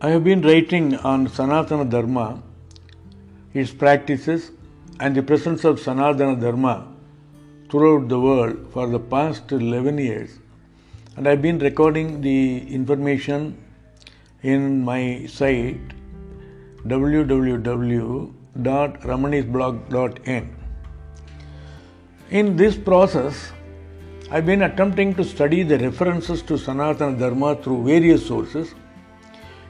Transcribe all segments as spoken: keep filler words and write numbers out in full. I have been writing on Sanātana Dharma, its practices and the presence of Sanātana Dharma throughout the world for the past eleven years, and I have been recording the information in my site w w w dot ramanisblog dot in. In this process, I have been attempting to study the references to Sanātana Dharma through various sources,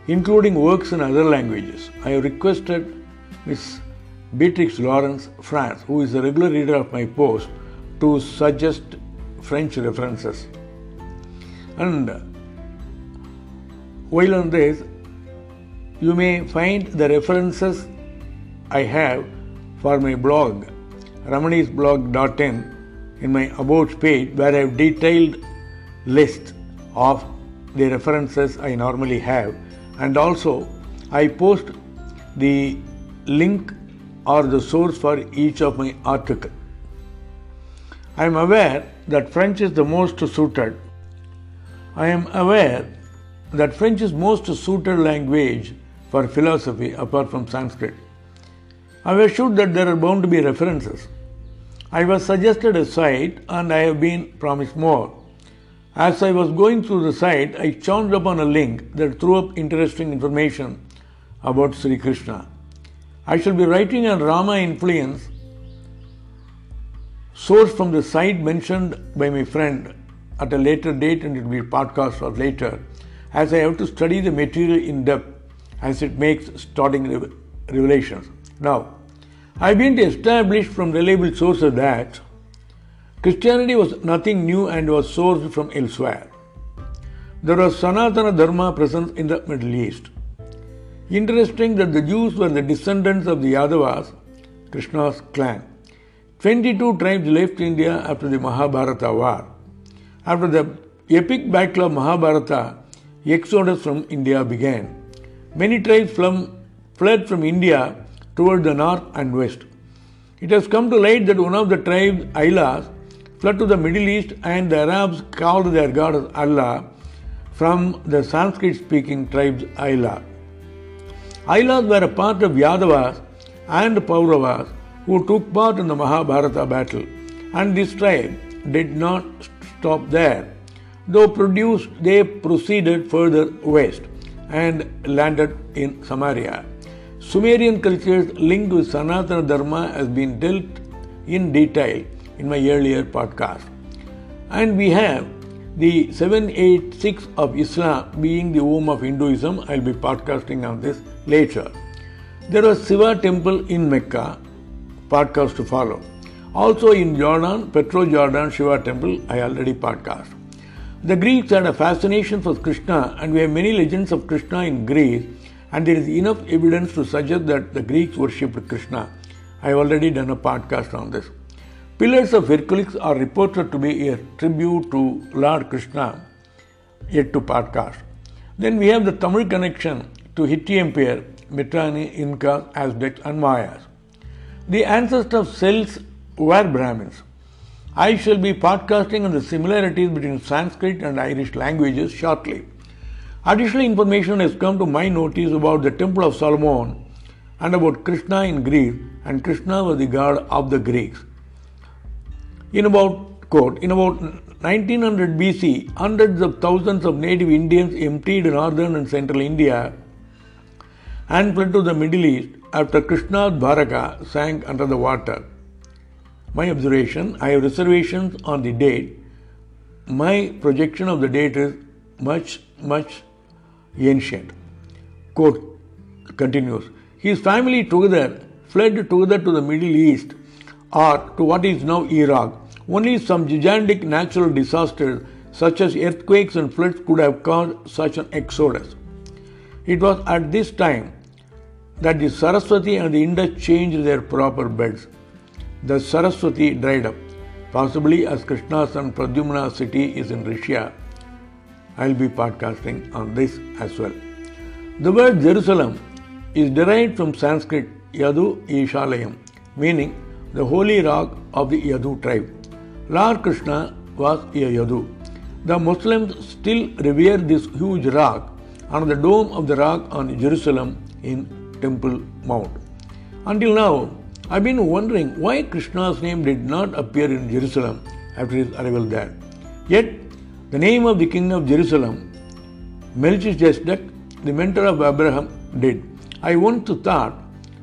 including works in other languages. I have requested Miss Beatrice Laurence, France, who is a regular reader of my post, to suggest French references. And while on this, you may find the references I have for my blog, ramanisblog dot in, in my About page, where I have detailed list of the references I normally have. And also, I post the link or the source for each of my articles. I am aware that French is the most suited. I am aware that French is most suited language for philosophy apart from Sanskrit. I was sure that there are bound to be references. I was suggested a site and I have been promised more. As I was going through the site, I chanced upon a link that threw up interesting information about Sri Krishna. I shall be writing on Rama influence, sourced from the site mentioned by my friend at a later date, and it will be podcast or later, as I have to study the material in depth as it makes starting rev- revelations. Now, I have been established from reliable sources that Christianity was nothing new and was sourced from elsewhere. There was Sanātana Dharma present in the Middle East. Interesting that the Jews were the descendants of the Yadavas, Krishna's clan. twenty-two tribes left India after the Mahabharata war. After the epic battle of Mahabharata, exodus from India began. Many tribes fled from India toward the north and west. It has come to light that one of the tribes, Ailas, fled to the Middle East, and the Arabs called their god as Allah from the Sanskrit-speaking tribes Ailas. Ailas were a part of Yadavas and Pauravas who took part in the Mahabharata battle, and this tribe did not stop there. Though produced, they proceeded further west and landed in Samaria. Sumerian cultures linked with Sanātana Dharma has been dealt in detail in my earlier podcast. And we have the seven eighty-six of Islam being the womb of Hinduism. I will be podcasting on this later. There was Shiva temple in Mecca, podcast to follow. Also in Jordan, Petro-Jordan Shiva temple, I already podcast. The Greeks had a fascination for Krishna, and we have many legends of Krishna in Greece, and there is enough evidence to suggest that the Greeks worshipped Krishna. I have already done a podcast on this. Pillars of Hercules are reported to be a tribute to Lord Krishna, yet to podcast. Then we have the Tamil connection to Hittite Empire, Mitanni, Inca, Aztec and Mayas. The ancestors of Celts were Brahmins. I shall be podcasting on the similarities between Sanskrit and Irish languages shortly. Additional information has come to my notice about the Temple of Solomon and about Krishna in Greece, and Krishna was the god of the Greeks. In about, quote, in about nineteen hundred B C, hundreds of thousands of native Indians emptied northern and central India and fled to the Middle East after Krishna Dvaraka sank under the water. My observation, I have reservations on the date. My projection of the date is much, much ancient. Quote continues, his family together fled together to the Middle East or to what is now Iraq. Only some gigantic natural disasters such as earthquakes and floods could have caused such an exodus. It was at this time that the Saraswati and the Indus changed their proper beds. The Saraswati dried up, possibly as Krishna's son Pradyumana's city is in Rishya. I will be podcasting on this as well. The word Jerusalem is derived from Sanskrit Yadu Ishalayam, meaning the holy rock of the Yadu tribe. Lord Krishna was a Yadu. The Muslims still revere this huge rock and the Dome of the Rock on Jerusalem in Temple Mount. Until now, I've been wondering why Krishna's name did not appear in Jerusalem after his arrival there. Yet, the name of the king of Jerusalem, Melchizedek, the mentor of Abraham, did. I once thought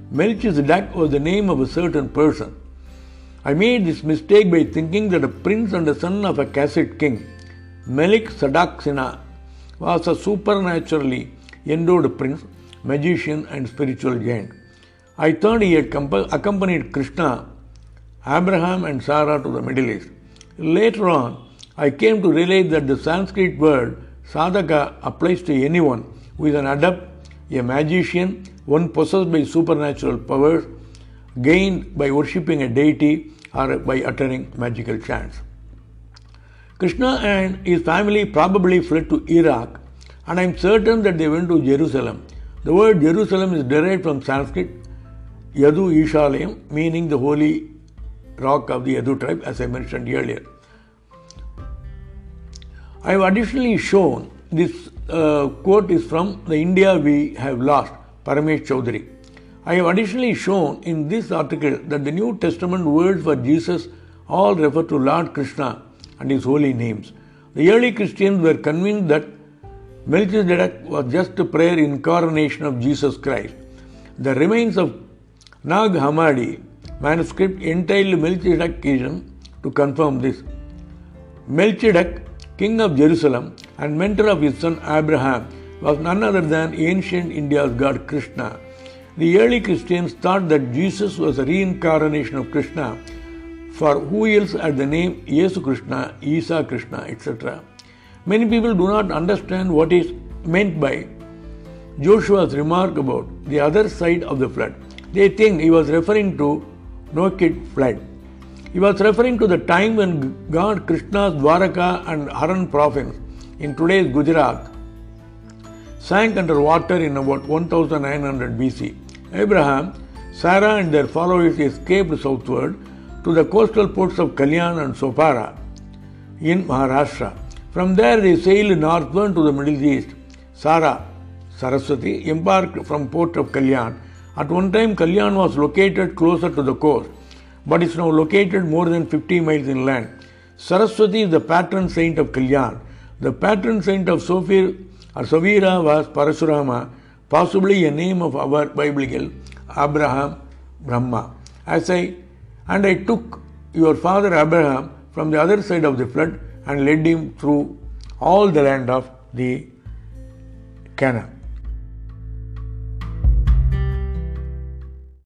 Melchizedek was the name of a certain person. I made this mistake by thinking that a prince and a son of a Kassite king, Melchizedek, was a supernaturally endowed prince, magician and spiritual giant. I thought he had accompanied Krishna, Abraham and Sarah to the Middle East. Later on, I came to realize that the Sanskrit word sadhaka applies to anyone who is an adept, a magician, one possessed by supernatural powers, gained by worshipping a deity or by uttering magical chants. Krishna and his family probably fled to Iraq, and I am certain that they went to Jerusalem. The word Jerusalem is derived from Sanskrit Yadu Ishalayam, meaning the holy rock of the Yadu tribe, as I mentioned earlier. I have additionally shown this uh, quote is from The India We Have Lost, Paramesh Chaudhary. I have additionally shown in this article that the New Testament words for Jesus all refer to Lord Krishna and his holy names. The early Christians were convinced that Melchizedek was just a prayer incarnation of Jesus Christ. The remains of Nag Hammadi manuscript entitled Melchizedecism to confirm this. Melchizedek, king of Jerusalem and mentor of his son Abraham, was none other than ancient India's god Krishna. The early Christians thought that Jesus was a reincarnation of Krishna, for who else had the name Yesu Krishna, Isa Krishna, et cetera. Many people do not understand what is meant by Joshua's remark about the other side of the flood. They think he was referring to Noah's flood. He was referring to the time when God Krishna's Dvaraka and Haran province in today's Gujarat sank under water in about nineteen hundred B C. Abraham, Sarah and their followers escaped southward to the coastal ports of Kalyan and Sopara in Maharashtra. From there, they sailed northward to the Middle East. Sarah, Saraswati, embarked from port of Kalyan. At one time, Kalyan was located closer to the coast, but is now located more than fifty miles inland. Saraswati is the patron saint of Kalyan. The patron saint of Sophir or Savira was Parashurama, possibly a name of our biblical Abraham Brahma. As I and I took your father Abraham from the other side of the flood and led him through all the land of the Canaan.